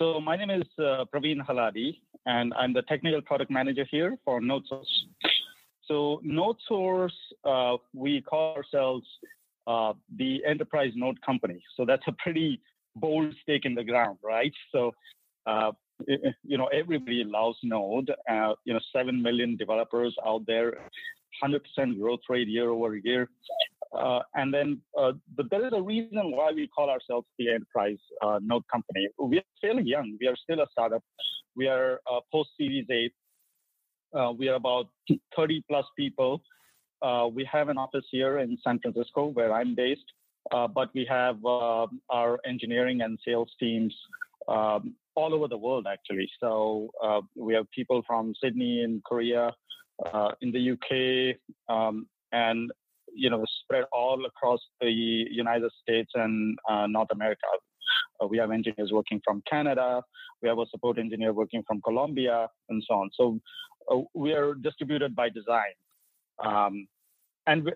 So my name is Praveen Haladi, and I'm the technical product manager here for NodeSource. So NodeSource, we call ourselves the enterprise node company. So that's a pretty bold stake in the ground, right? So, you know, everybody loves Node. 7 million developers out there, 100% growth rate year over year. And then, but there is a reason why we call ourselves the enterprise node company. We are fairly young. We are still a startup. We are post Series A. We are about 30 plus people. We have an office here in San Francisco where I'm based, but we have our engineering and sales teams all over the world, actually. So we have people from Sydney in Korea, in the UK, and spread all across the United States and North America. We have engineers working from Canada. We have a support engineer working from Colombia and so on. So we are distributed by design. And we,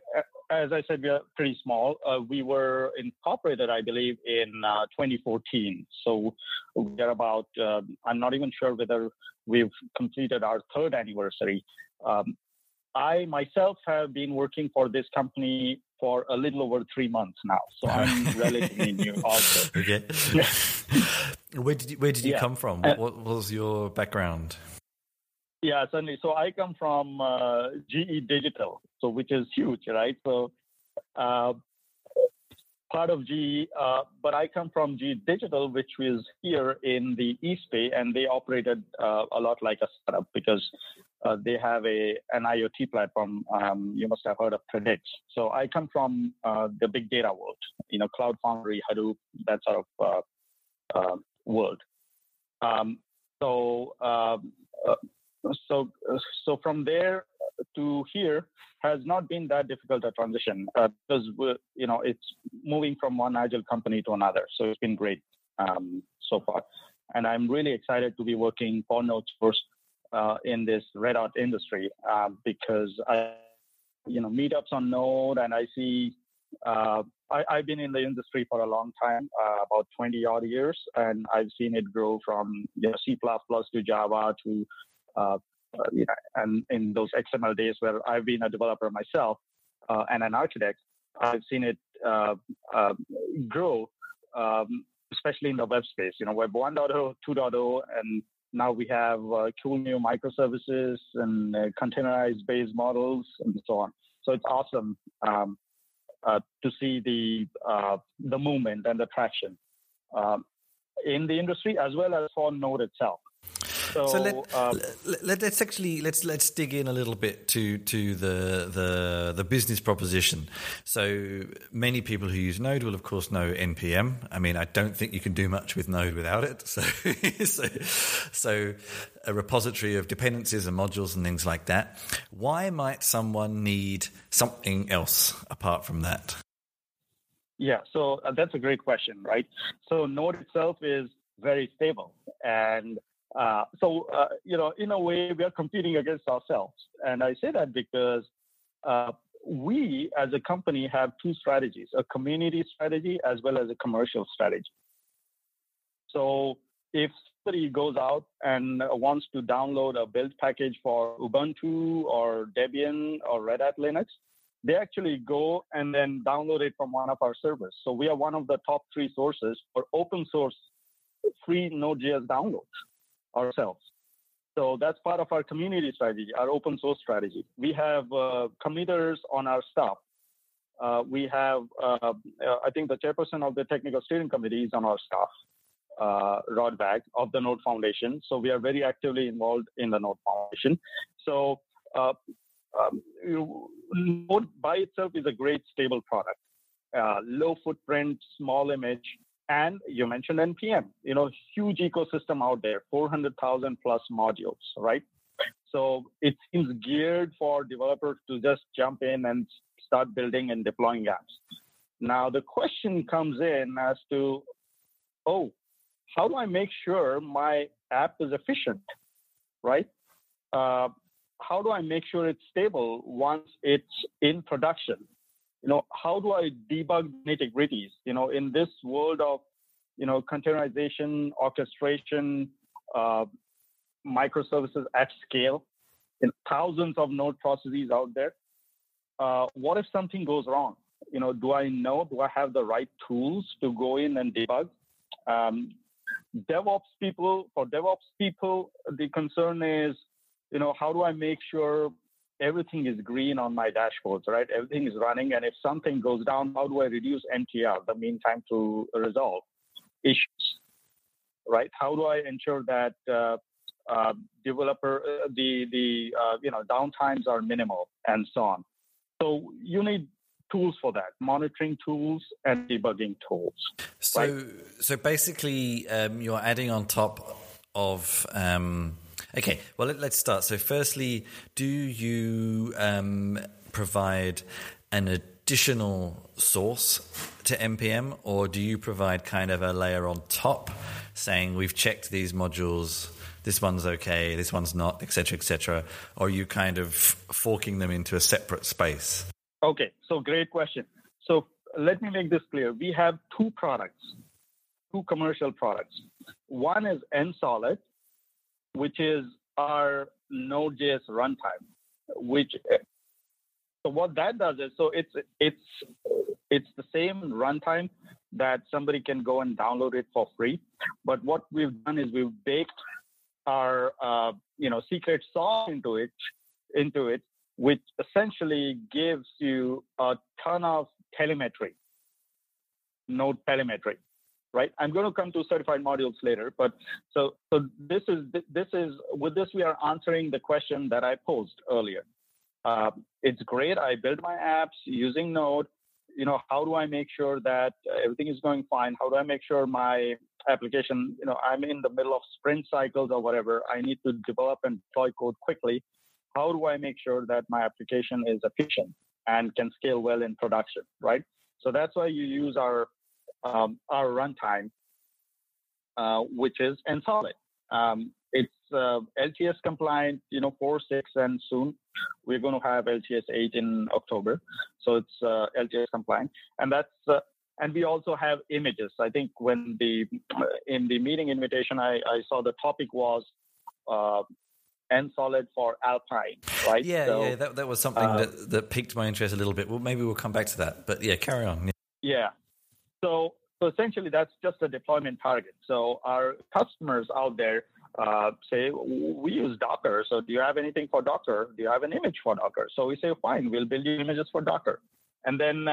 as I said, we are pretty small. We were incorporated, I believe, in 2014. So we are about, I'm not even sure whether we've completed our third anniversary. I myself have been working for this company for a little over 3 months now, so I'm relatively new also. Okay. Where did you come from? What was your background? Yeah, certainly. So I come from GE Digital, so which is huge, right? So part of GE, but I come from GE Digital, which was here in the East Bay, and they operated a lot like a startup because they have an IoT platform. You must have heard of Predix. So I come from the big data world, Cloud Foundry, Hadoop, that sort of world. So from there to here has not been that difficult a transition because it's moving from one agile company to another. So it's been great so far, and I'm really excited to be working for NodeSource. In this red hot industry, because meetups on Node, and I see, I've been in the industry for a long time, about 20 odd years, and I've seen it grow from C++ to Java to, and in those XML days where I've been a developer myself and an architect, I've seen it grow, especially in the web space, Web 1.0, 2.0, and now we have cool new microservices and containerized-based models and so on. So it's awesome to see the movement and the traction in the industry as well as for Node itself. So let's dig in a little bit to the business proposition. So many people who use Node will, of course, know NPM. I mean, I don't think you can do much with Node without it. So a repository of dependencies and modules and things like that. Why might someone need something else apart from that? Yeah, so that's a great question, right? So Node itself is very stable, and in a way, we are competing against ourselves. And I say that because we, as a company, have two strategies, a community strategy as well as a commercial strategy. So if somebody goes out and wants to download a build package for Ubuntu or Debian or Red Hat Linux, they actually go and then download it from one of our servers. So we are one of the top three sources for open source free Node.js downloads ourselves. So that's part of our community strategy, our open source strategy. We have committers on our staff. We have, I think the chairperson of the technical steering committee is on our staff, Rod Bagg of the Node Foundation. So we are very actively involved in the Node Foundation. So Node by itself is a great stable product, low footprint, small image. And you mentioned NPM, huge ecosystem out there, 400,000 plus modules, right? So it seems geared for developers to just jump in and start building and deploying apps. Now, the question comes in as to, how do I make sure my app is efficient, right? How do I make sure it's stable once it's in production? How do I debug nitty-gritties? In this world of containerization, orchestration, microservices at scale, in thousands of node processes out there. What if something goes wrong? Do I have the right tools to go in and debug? For DevOps people, the concern is, how do I make sure everything is green on my dashboards, right? Everything is running. And if something goes down, how do I reduce MTR, the mean time to resolve issues, right? How do I ensure that developer, downtimes are minimal and so on? So you need tools for that, monitoring tools and debugging tools. So basically you're adding on top of... Okay, well, let's start. So firstly, do you provide an additional source to NPM, or do you provide kind of a layer on top saying we've checked these modules, this one's okay, this one's not, et cetera, or are you kind of forking them into a separate space? Okay, so great question. So let me make this clear. We have two products, two commercial products. One is nSolid, which is our Node.js runtime. So what that does is, so it's the same runtime that somebody can go and download it for free. But what we've done is we've baked our secret sauce into it, which essentially gives you a ton of telemetry, node telemetry. Right, I'm going to come to certified modules later, but so this is with this we are answering the question that I posed earlier. It's great. I build my apps using Node. How do I make sure that everything is going fine? How do I make sure my application? I'm in the middle of sprint cycles or whatever. I need to develop and deploy code quickly. How do I make sure that my application is efficient and can scale well in production? Right. So that's why you use our runtime, which is nSolid. It's LTS compliant, 4.6, and soon we're going to have LTS 8 in October. So it's LTS compliant, and that's and we also have images. I think when in the meeting invitation, I saw the topic was nSolid for Alpine, right? Yeah, so, that was something that piqued my interest a little bit. Well, maybe we'll come back to that, but yeah, carry on. Yeah. So essentially, that's just a deployment target. So our customers out there say, we use Docker. So do you have anything for Docker? Do you have an image for Docker? So we say, fine, we'll build you images for Docker. And then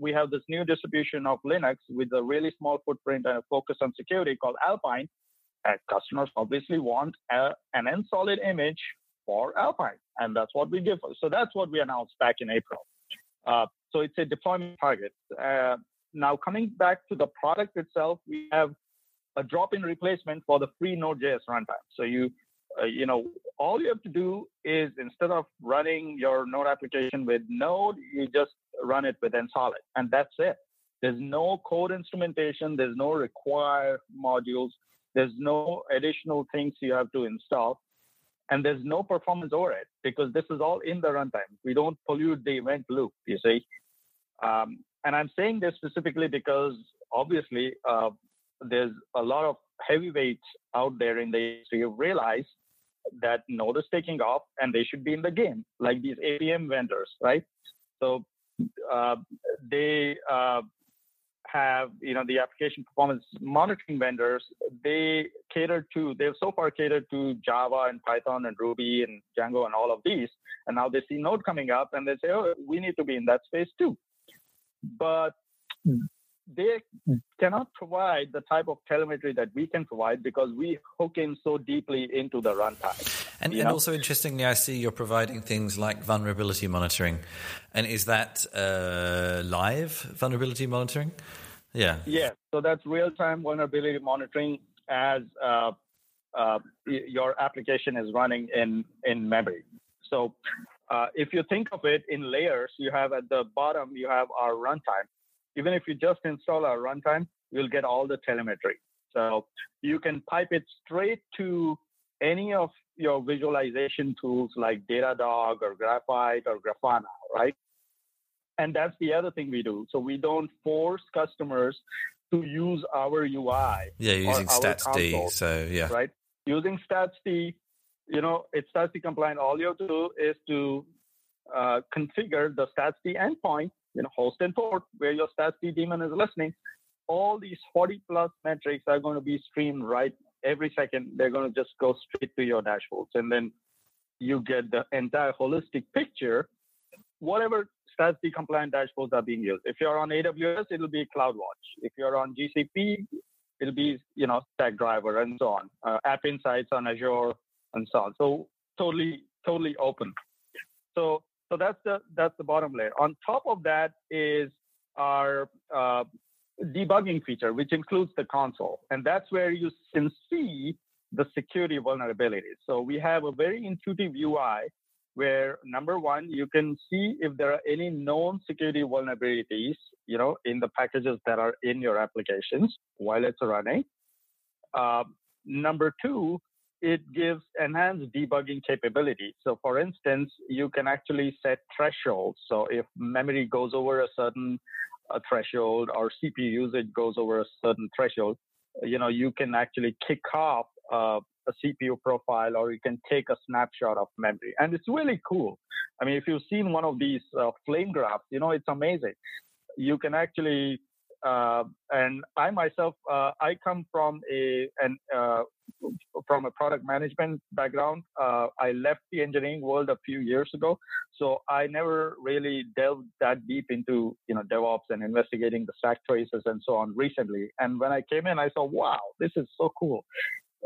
we have this new distribution of Linux with a really small footprint and a focus on security called Alpine. And customers obviously want an nSolid image for Alpine. And that's what we give. So that's what we announced back in April. So it's a deployment target. Now, coming back to the product itself, we have a drop-in replacement for the free Node.js runtime. So all you have to do is instead of running your Node application with Node, you just run it with nSolid, and that's it. There's no code instrumentation. There's no require modules. There's no additional things you have to install, and there's no performance overhead because this is all in the runtime. We don't pollute the event loop, you see. And I'm saying this specifically because obviously there's a lot of heavyweights out there in the industry who realize that Node is taking off and they should be in the game, like these APM vendors, right? So they have, the application performance monitoring vendors, they've so far catered to Java and Python and Ruby and Django and all of these. And now they see Node coming up and they say, oh, we need to be in that space too. But they cannot provide the type of telemetry that we can provide because we hook in so deeply into the runtime. And also, interestingly, I see you're providing things like vulnerability monitoring. And is that live vulnerability monitoring? Yeah. Yeah. So that's real-time vulnerability monitoring as your application is running in memory. So... if you think of it in layers, you have at the bottom, you have our runtime. Even if you just install our runtime, you'll get all the telemetry. So you can pipe it straight to any of your visualization tools like Datadog or Graphite or Grafana, right? And that's the other thing we do. So we don't force customers to use our UI. Yeah, using StatsD. So yeah, right. Using StatsD, you know, it's StatsD compliant. All you have to do is to configure the StatsD endpoint, you know, host and port where your StatsD daemon is listening. All these 40 plus metrics are going to be streamed right every second. They're going to just go straight to your dashboards, and then you get the entire holistic picture. Whatever StatsD compliant dashboards are being used. If you're on AWS, it'll be CloudWatch. If you're on GCP, it'll be, you know, StackDriver and so on. App Insights on Azure and so on. So totally open. So that's the bottom layer. On top of that is our debugging feature, which includes the console, and that's where you can see the security vulnerabilities. So we have a very intuitive UI where, number one, you can see if there are any known security vulnerabilities, you know, in the packages that are in your applications while it's running. Number two, it gives enhanced debugging capability. So for instance, you can actually set thresholds. So if memory goes over a certain threshold or CPU usage goes over a certain threshold, you know, you can actually kick off a CPU profile, or you can take a snapshot of memory. And it's really cool. I mean, if you've seen one of these flame graphs, you know, it's amazing. You can actually, and I myself, I come from a product management background. I left the engineering world a few years ago, so I never really delved that deep into, you know, DevOps and investigating the stack traces and so on recently. And when I came in, I saw, wow, this is so cool.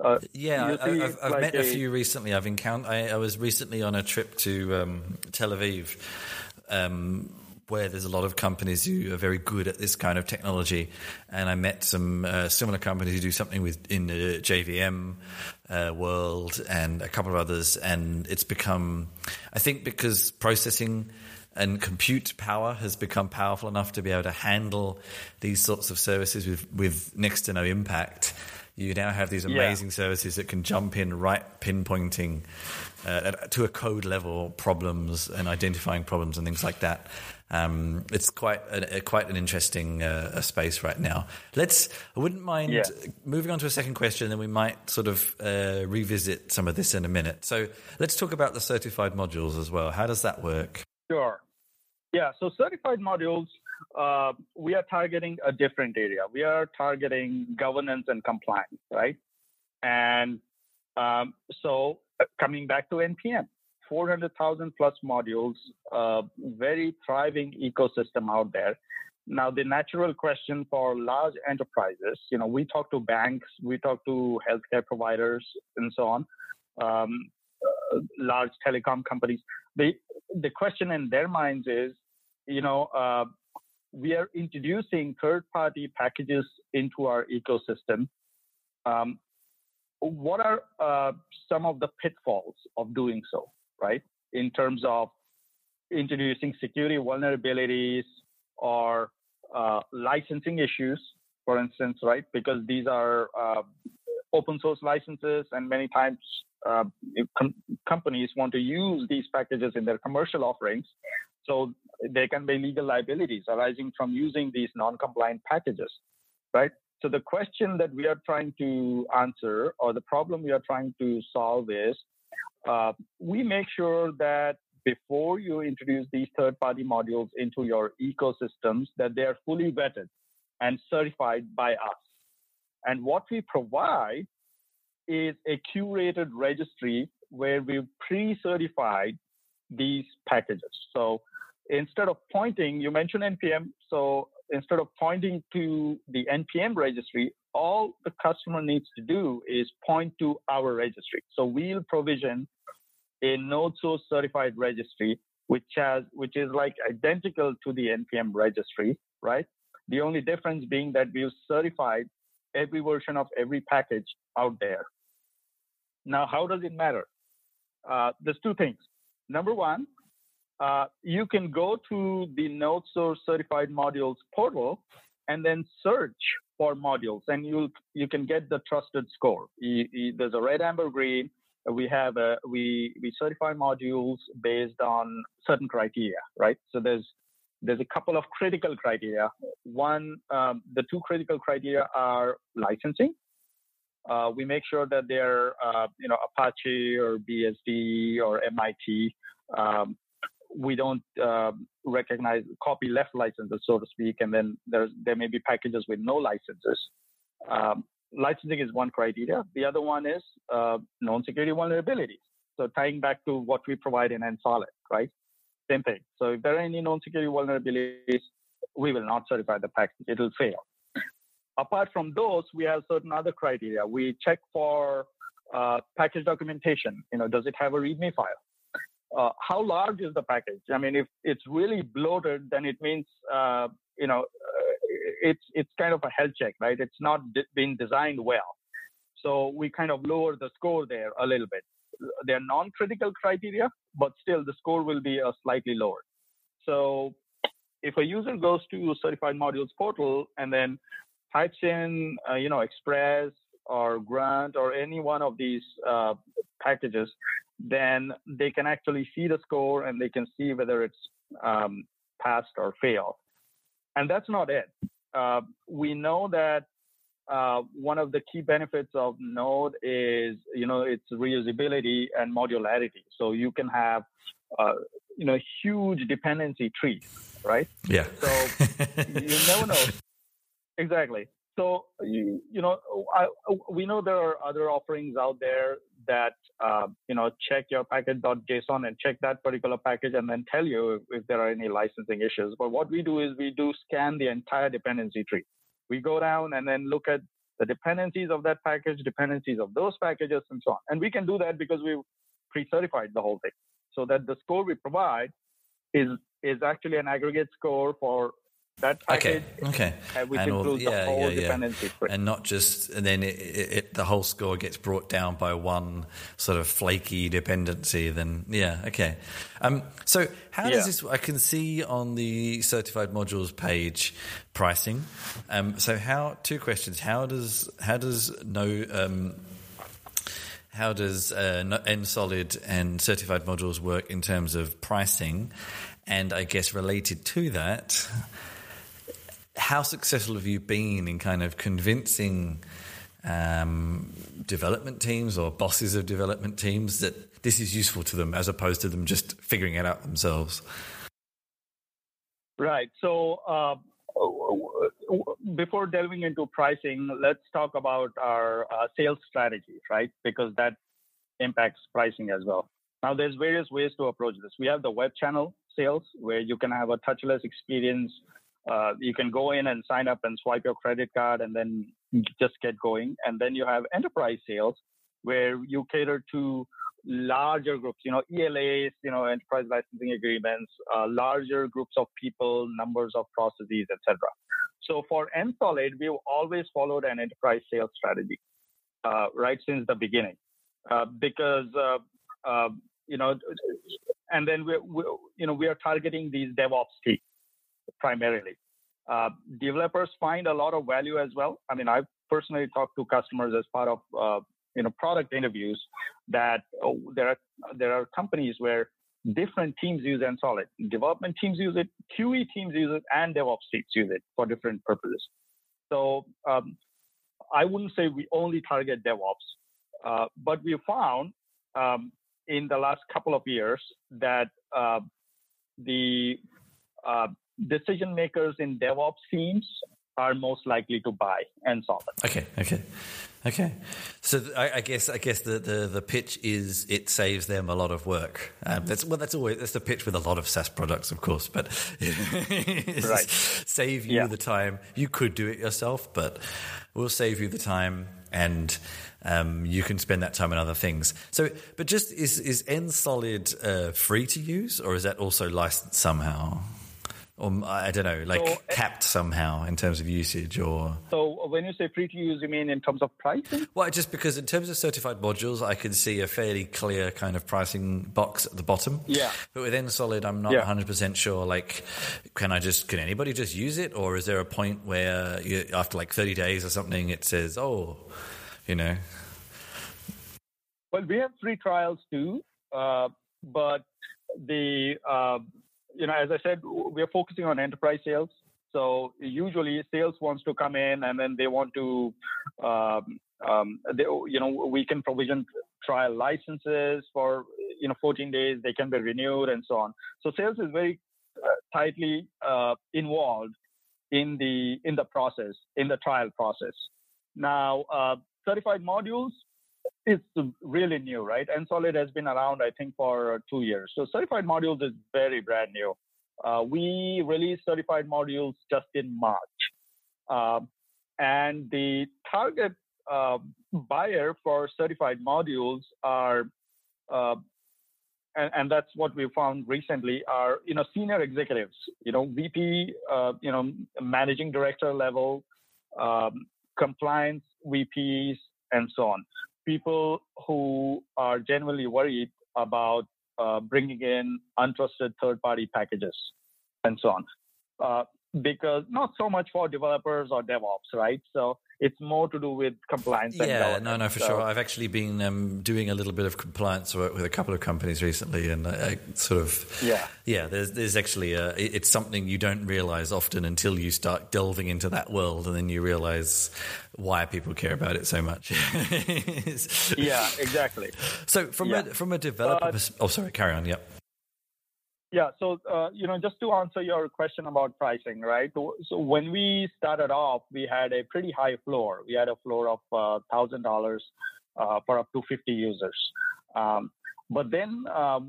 I've like met a few recently. I've encountered. I was recently on a trip to Tel Aviv, where there's a lot of companies who are very good at this kind of technology, and I met some similar companies who do something with in the JVM world and a couple of others. And it's become, I think, because processing and compute power has become powerful enough to be able to handle these sorts of services with next to no impact. You now have these amazing services that can jump in, right, pinpointing to a code level problems and identifying problems and things like that. It's quite an interesting space right now. I wouldn't mind moving on to a second question, and we might sort of revisit some of this in a minute. So let's talk about the certified modules as well. How does that work? Sure. Yeah, so certified modules, we are targeting a different area. We are targeting governance and compliance, right? And so coming back to NPM, 400,000 plus modules, very thriving ecosystem out there. Now, the natural question for large enterprises, you know, we talk to banks, we talk to healthcare providers and so on, large telecom companies. The question in their minds is, you know, we are introducing third-party packages into our ecosystem. What are some of the pitfalls of doing so, right? In terms of introducing security vulnerabilities or licensing issues, for instance, right? Because these are open source licenses, and many times companies want to use these packages in their commercial offerings. So there can be legal liabilities arising from using these non-compliant packages, right? So the question that we are trying to answer, or the problem we are trying to solve, is we make sure that before you introduce these third-party modules into your ecosystems, that they are fully vetted and certified by us. And what we provide is a curated registry where we've pre-certified these packages. So instead of pointing, you mentioned NPM, so instead of pointing to the NPM registry, all the customer needs to do is point to our registry. So we'll provision a NodeSource certified registry, which is like identical to the NPM registry, right? The only difference being that we've certified every version of every package out there. Now, how does it matter? There's two things. Number one, you can go to the NodeSource certified modules portal and then search for modules, and you can get the trusted score. There's a red, amber, green. We certify modules based on certain criteria, right? So there's There's a couple of critical criteria. One, the two critical criteria are licensing. We make sure that they're, Apache or BSD or MIT. We don't recognize copyleft licenses, so to speak. And then there may be packages with no licenses. Licensing is one criteria. The other one is known security vulnerabilities. So tying back to what we provide in nSolid, right? Same thing. So if there are any known security vulnerabilities, we will not certify the package. It'll fail. Apart from those, we have certain other criteria. We check for package documentation. Does it have a README file? How large is the package? I mean, if it's really bloated, then it means, it's kind of a health check, right? It's not been designed well. So we kind of lower the score there a little bit. They're non-critical criteria, but still the score will be slightly lower. So if a user goes to Certified Modules portal and then types in, Express or Grunt or any one of these packages, then they can actually see the score and they can see whether it's passed or failed. And that's not it. We know that one of the key benefits of Node is, its reusability and modularity. So you can have, huge dependency trees, right? Yeah. So you never know. Exactly. So, we know there are other offerings out there that, check your package.json and check that particular package and then tell you if there are any licensing issues. But what we do is we do scan the entire dependency tree. We go down and then look at the dependencies of that package, dependencies of those packages, and so on. And we can do that because we've pre-certified the whole thing so that the score we provide is actually an aggregate score for that package. Okay. Which includes the whole dependency. Yeah. And not just, and then the whole score gets brought down by one sort of flaky dependency. Then, yeah, okay. So how does this, I can see on the Certified Modules page pricing. So two questions. How does nSolid and Certified Modules work in terms of pricing? And I guess related to that, how successful have you been in kind of convincing development teams or bosses of development teams that this is useful to them as opposed to them just figuring it out themselves? Right. So before delving into pricing, let's talk about our sales strategy, right? Because that impacts pricing as well. Now, there's various ways to approach this. We have the web channel sales where you can have a touchless experience. You can go in and sign up and swipe your credit card and then just get going. And then you have enterprise sales where you cater to larger groups, ELAs, enterprise licensing agreements, larger groups of people, numbers of processes, etc. So for nSolid, we've always followed an enterprise sales strategy right since the beginning because, and then we are targeting these DevOps teams primarily. Developers find a lot of value as well. I mean, I've personally talked to customers as part of product interviews that there are companies where different teams use nSolid. Development teams use it, QE teams use it, and DevOps teams use it for different purposes. So I wouldn't say we only target DevOps, but we found in the last couple of years that the decision makers in DevOps teams are most likely to buy nSolid. Okay. So I guess the pitch is it saves them a lot of work. That's the pitch with a lot of SaaS products, of course. But right. Save you the time. You could do it yourself, but we'll save you the time, and you can spend that time on other things. So, but just is nSolid free to use, or is that also licensed somehow? Or I don't know, capped somehow in terms of usage or... So when you say free to use, you mean in terms of pricing? Well, just because in terms of Certified Modules, I can see a fairly clear kind of pricing box at the bottom. Yeah. But with nSolid, I'm not 100% sure, can anybody just use it? Or is there a point where after 30 days or something, it says, Well, we have free trials too, but the... you know, as I said, we are focusing on enterprise sales. So usually sales wants to come in and then they want to, we can provision trial licenses for, 14 days, they can be renewed and so on. So sales is very tightly involved in the process, in the trial process. Now, certified modules, it's really new, right? nSolid has been around, I think, for 2 years. So certified modules is very brand new. We released certified modules just in March. And the target buyer for certified modules are, and that's what we found recently, are, senior executives, VP, managing director level, compliance VPs, and so on. People who are generally worried about bringing in untrusted third-party packages and so on. Because not so much for developers or DevOps, right? So it's more to do with compliance. Yeah, no, for sure. I've actually been doing a little bit of compliance work with a couple of companies recently, and I sort of There's actually it's something you don't realize often until you start delving into that world, and then you realize why people care about it so much. Yeah, exactly. So from a developer perspective, carry on. Yep. Yeah. So, just to answer your question about pricing, right? So when we started off, we had a pretty high floor. We had a floor of $1,000 for up to 50 users. But then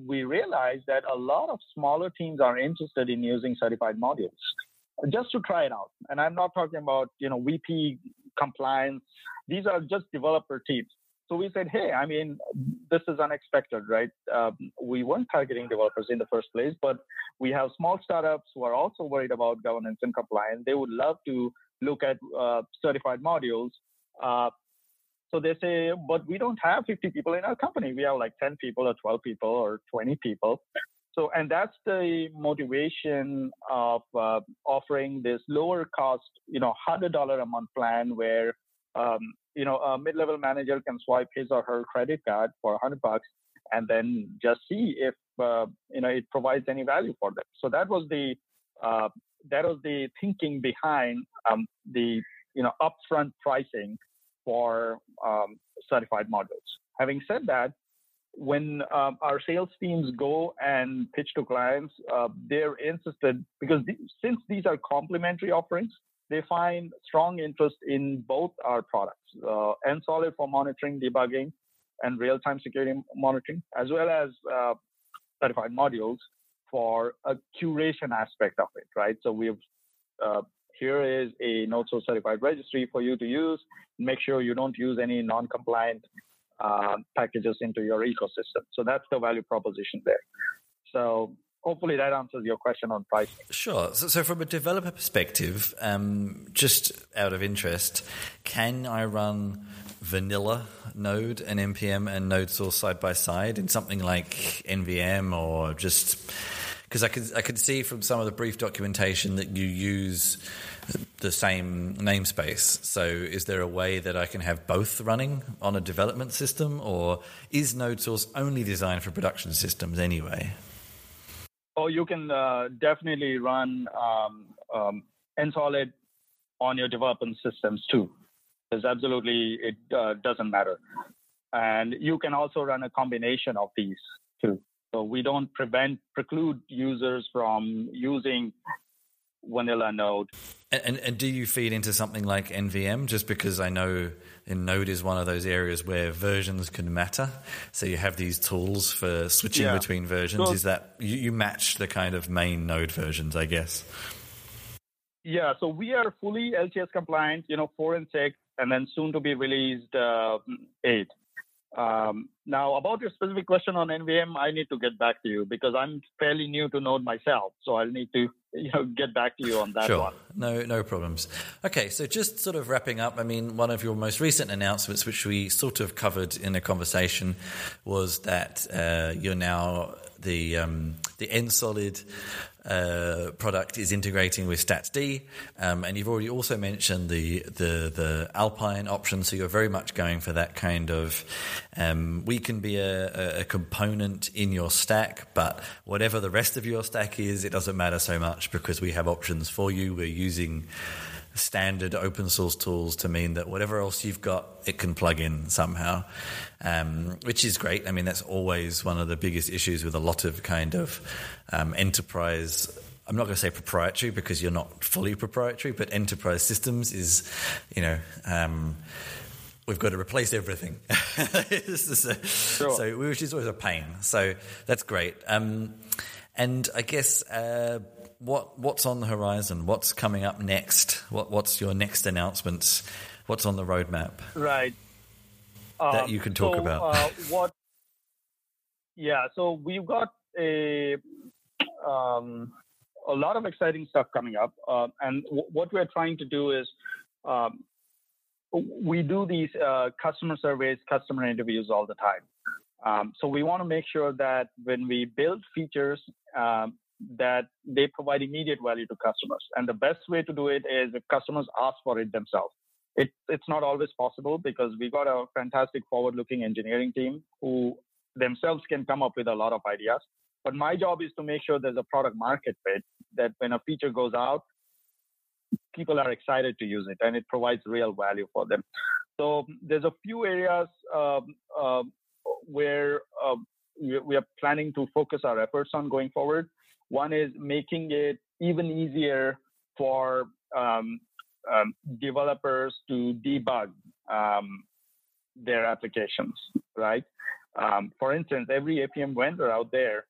we realized that a lot of smaller teams are interested in using certified modules just to try it out. And I'm not talking about, VP compliance. These are just developer teams. So we said, hey, this is unexpected, right? We weren't targeting developers in the first place, but we have small startups who are also worried about governance and compliance. They would love to look at certified modules. So they say, but we don't have 50 people in our company. We have like 10 people or 12 people or 20 people. So, and that's the motivation of offering this lower cost, $100 a month plan where, a mid-level manager can swipe his or her credit card for $100 and then just see if, it provides any value for them. So that was the thinking behind the upfront pricing for certified modules. Having said that, when our sales teams go and pitch to clients, they're interested because since these are complementary offerings, they find strong interest in both our products, nSolid for monitoring, debugging, and real-time security monitoring, as well as certified modules for a curation aspect of it, right? So we have, here is a NodeSource certified registry for you to use. Make sure you don't use any non-compliant packages into your ecosystem. So that's the value proposition there. So hopefully that answers your question on pricing. Sure. So from a developer perspective, just out of interest, can I run vanilla Node and NPM and NodeSource side by side in something like NVM or just... Because I could see from some of the brief documentation that you use the same namespace. So is there a way that I can have both running on a development system, or is NodeSource only designed for production systems anyway? Oh, you can definitely run nSolid on your development systems too. Because absolutely, it doesn't matter. And you can also run a combination of these too. So we don't preclude users from using vanilla Node. And do you feed into something like NVM? Just because I know Node is one of those areas where versions can matter. So you have these tools for switching between versions. So, is that you match the kind of main Node versions, I guess? Yeah. So we are fully LTS compliant, 4 and 6, and then soon to be released 8. Now, about your specific question on NVM, I need to get back to you because I'm fairly new to Node myself, so I'll need to get back to you on that one. No problems. Okay, so just sort of wrapping up, one of your most recent announcements, which we sort of covered in a conversation, was that you're now the nSolid product is integrating with StatsD, and you've already also mentioned the Alpine option. So you're very much going for that kind of we can be a component in your stack, but whatever the rest of your stack is, it doesn't matter so much because we have options for you. We're using standard open source tools to mean that whatever else you've got, it can plug in somehow, which is great. I mean, that's always one of the biggest issues with a lot of kind of enterprise. I'm not going to say proprietary because you're not fully proprietary, but enterprise systems is, you know, we've got to replace everything. So, which is always a pain. So that's great. And I guess what's on the horizon? What's coming up next? What's your next announcements? What's on the roadmap? Right. That you can talk about. So we've got a lot of exciting stuff coming up, and what we're trying to do is we do these customer surveys, customer interviews all the time. So we want to make sure that when we build features, that they provide immediate value to customers. And the best way to do it is if customers ask for it themselves. It's not always possible because we got a fantastic forward-looking engineering team who themselves can come up with a lot of ideas. But my job is to make sure there's a product market fit, that when a feature goes out, people are excited to use it and it provides real value for them. So there's a few areas where we are planning to focus our efforts on going forward. One is making it even easier for developers to debug their applications, right? For instance, every APM vendor out there,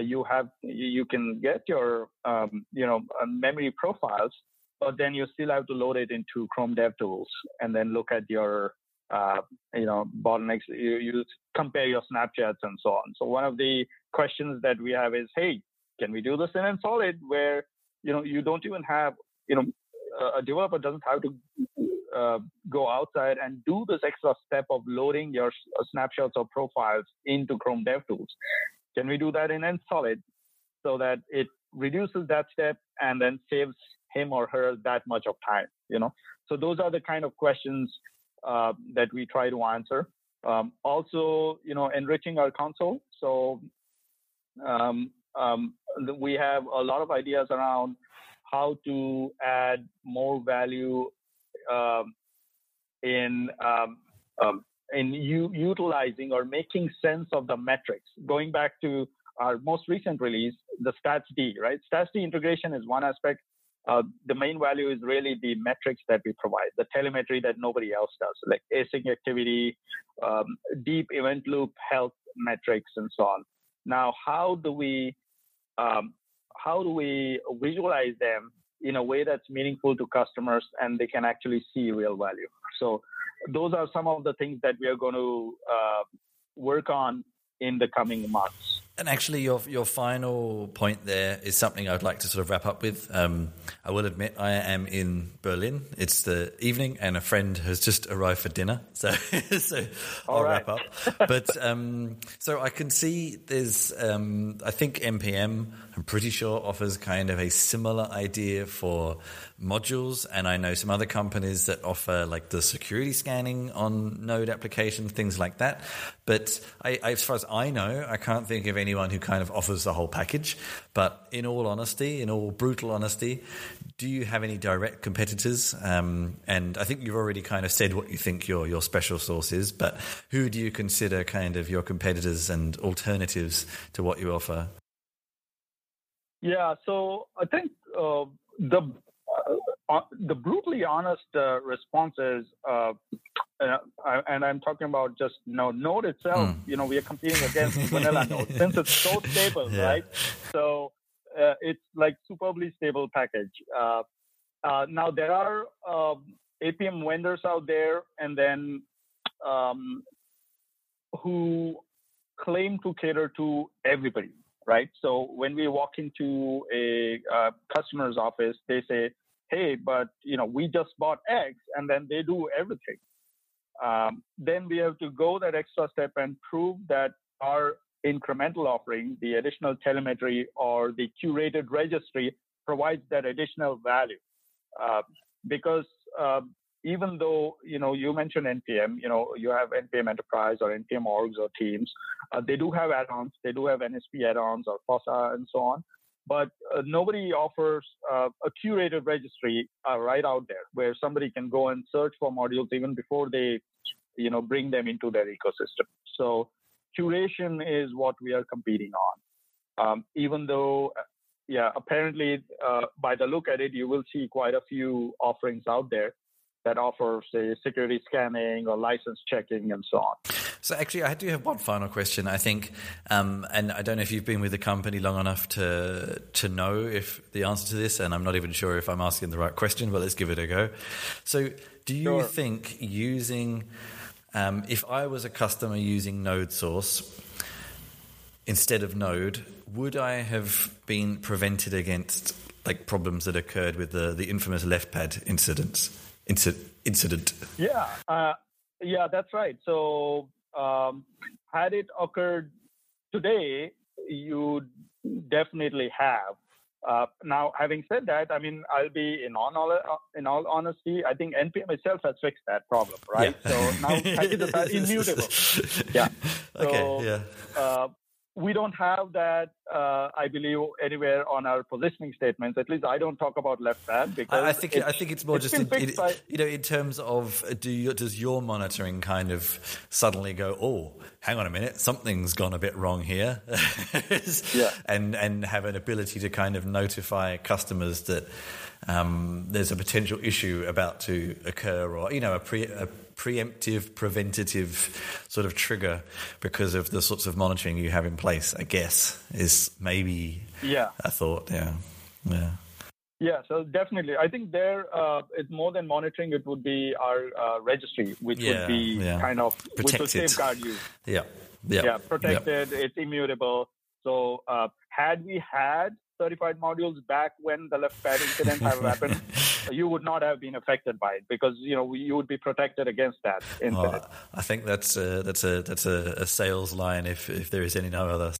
you can get your memory profiles, but then you still have to load it into Chrome DevTools and then look at your bottlenecks. You compare your Snapchats and so on. So one of the questions that we have is, hey, can we do this in nSolid where you don't even have a developer doesn't have to go outside and do this extra step of loading your snapshots or profiles into Chrome DevTools. Can we do that in nSolid so that it reduces that step and then saves him or her that much of time? So those are the kind of questions that we try to answer. Also, enriching our console. So we have a lot of ideas around how to add more value in utilizing or making sense of the metrics. Going back to our most recent release, the StatsD, right? StatsD integration is one aspect. The main value is really the metrics that we provide, the telemetry that nobody else does, like async activity, deep event loop health metrics, and so on. Now, how do we visualize them in a way that's meaningful to customers and they can actually see real value? So those are some of the things that we are going to work on in the coming months. And actually, your final point there is something I'd like to sort of wrap up with. I will admit I am in Berlin. It's the evening and a friend has just arrived for dinner. So I'll wrap up. But so I can see there's, I think NPM, I'm pretty sure, offers kind of a similar idea for modules. And I know some other companies that offer like the security scanning on Node applications, things like that. But I, as far as I know, I can't think of anyone who kind of offers the whole package. But in all honesty, in all brutal honesty, do you have any direct competitors? And I think you've already kind of said what you think your special sauce is, but who do you consider kind of your competitors and alternatives to what you offer? Yeah, so I think the brutally honest response is, and I'm talking about just Node itself. We are competing against vanilla Node since it's so stable, right? So it's like superbly stable package. Now there are APM vendors out there, and then who claim to cater to everybody, right? So when we walk into a customer's office, they say, hey, but we just bought X, and then they do everything. Then we have to go that extra step and prove that our incremental offering, the additional telemetry or the curated registry provides that additional value. Because even though, you mentioned NPM, you have NPM Enterprise or NPM Orgs or teams, they do have add-ons, they do have NSP add-ons or FOSA and so on, but nobody offers a curated registry right out there where somebody can go and search for modules even before they, bring them into their ecosystem. So curation is what we are competing on. Even though, apparently by the look at it, you will see quite a few offerings out there that offer, say, security scanning or license checking and so on. So actually, I do have one final question, I think, and I don't know if you've been with the company long enough to know if the answer to this, and I'm not even sure if I'm asking the right question, but let's give it a go. So do you Sure. think using, if I was a customer using NodeSource instead of Node, would I have been prevented against problems that occurred with the infamous left pad incident? Yeah, that's right. So had it occurred today, you definitely have. Now, having said that, I'll be in all honesty, I think NPM itself has fixed that problem, right? Yeah. So now packages are immutable. Yeah. Okay. So, yeah. We don't have that, I believe, anywhere on our positioning statements. At least I don't talk about left pad because I think it's more it's just in terms of does your monitoring kind of suddenly go, oh, hang on a minute, something's gone a bit wrong here, yeah. and have an ability to kind of notify customers that there's a potential issue about to occur, or a preemptive, preventative sort of trigger because of the sorts of monitoring you have in place, I guess, is maybe a thought. Yeah, so definitely. I think there it's more than monitoring. It would be our registry, which would be kind of protected. Which will safeguard you. Yeah, protected. It's immutable. So had we had certified modules back when the left pad incident happened, you would not have been affected by it because you would be protected against that incident. I think that's a sales line if there is any no other.